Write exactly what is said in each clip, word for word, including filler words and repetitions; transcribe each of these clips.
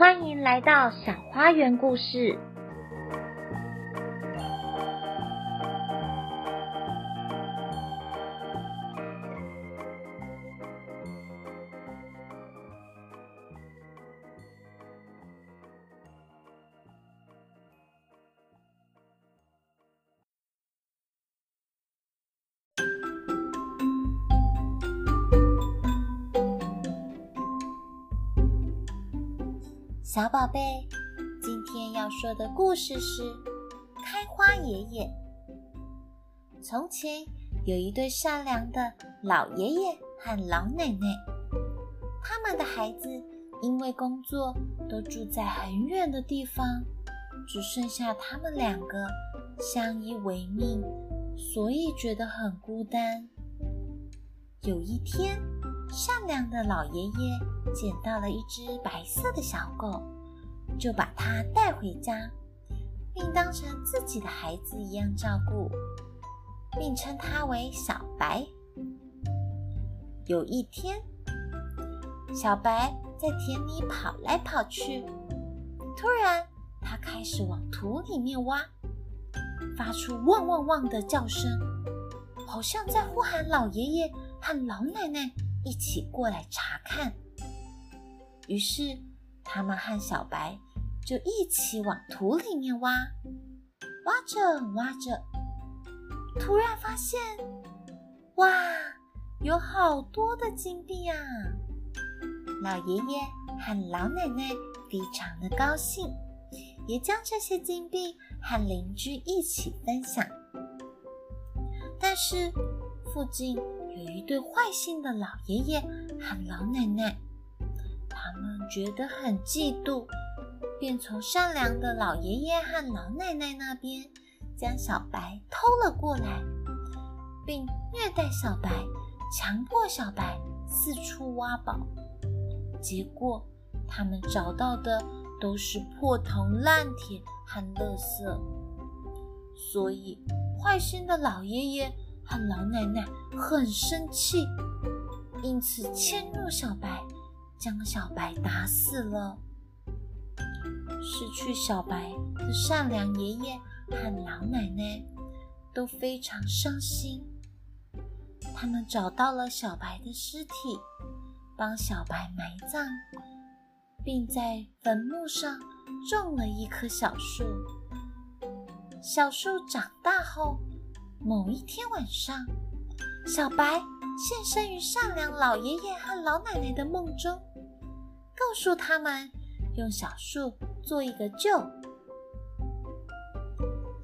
欢迎来到小花园故事。小宝贝，今天要说的故事是开花爷爷。从前有一对善良的老爷爷和老奶奶，他们的孩子因为工作都住在很远的地方，只剩下他们两个相依为命，所以觉得很孤单。有一天，善良的老爷爷捡到了一只白色的小狗，就把它带回家，并当成自己的孩子一样照顾，并称它为小白。有一天，小白在田里跑来跑去，突然它开始往土里面挖，发出汪汪汪的叫声，好像在呼喊老爷爷和老奶奶一起过来查看。于是他们和小白就一起往土里面挖，挖着挖着，突然发现，哇，有好多的金币啊！老爷爷和老奶奶非常的高兴，也将这些金币和邻居一起分享。但是附近有一对坏心的老爷爷和老奶奶，他们觉得很嫉妒，便从善良的老爷爷和老奶奶那边将小白偷了过来，并虐待小白，强迫小白四处挖宝。结果他们找到的都是破铜烂铁和垃圾，所以坏心的老爷爷和老奶奶很生气，因此迁怒小白，将小白打死了。失去小白的善良爷爷和老奶奶都非常伤心，他们找到了小白的尸体，帮小白埋葬，并在坟墓上种了一棵小树。小树长大后，某一天晚上，小白现身于善良老爷爷和老奶奶的梦中，告诉他们用小树做一个臼。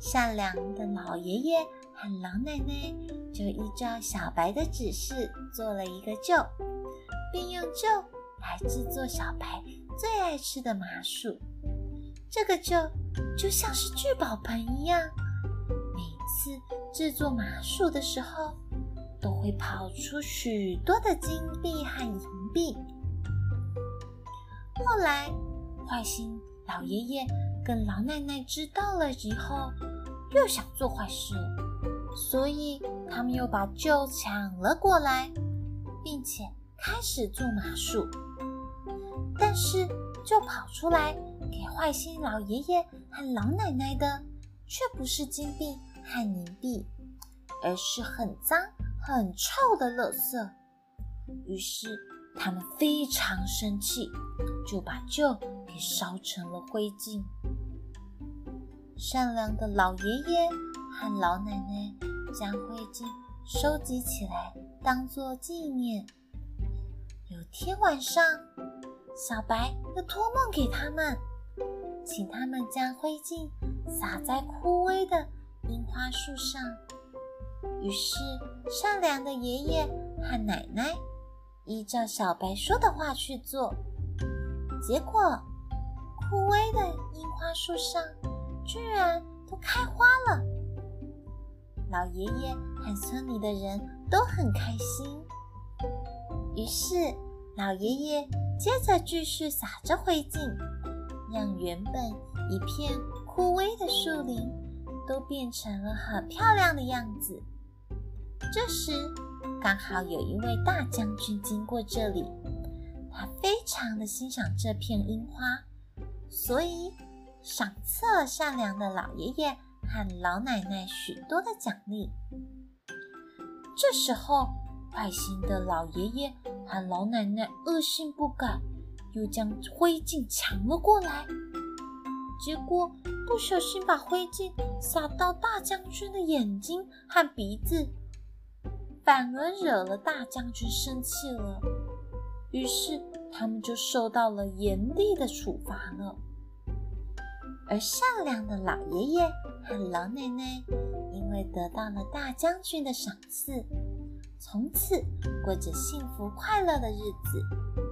善良的老爷爷和老奶奶就依照小白的指示做了一个臼，并用臼来制作小白最爱吃的麻薯。这个臼就像是聚宝盆一样，每次制作麻薯的时候，都会跑出许多的金币和银币。后来，坏心老爷爷跟老奶奶知道了以后，又想做坏事，所以他们又把臼抢了过来，并且开始做麻薯。但是，就跑出来给坏心老爷爷和老奶奶的，却不是金币和银币，而是很脏很臭的垃圾。于是他们非常生气，就把臼给烧成了灰烬。善良的老爷爷和老奶奶将灰烬收集起来当作纪念。有天晚上，小白又托梦给他们，请他们将灰烬撒在枯萎的樱花树上。于是善良的爷爷和奶奶依照小白说的话去做，结果枯萎的樱花树上居然都开花了。老爷爷和村里的人都很开心，于是老爷爷接着继续撒着灰烬，让原本一片枯萎的树林都变成了很漂亮的样子。这时刚好有一位大将军经过这里，他非常的欣赏这片樱花，所以赏赐善良的老爷爷和老奶奶许多的奖励。这时候，坏心的老爷爷和老奶奶恶性不改，又将灰烬抢了过来，结果不小心把灰烬洒到大将军的眼睛和鼻子，反而惹了大将军生气了，于是他们就受到了严厉的处罚了。而善良的老爷爷和老奶奶因为得到了大将军的赏赐，从此过着幸福快乐的日子。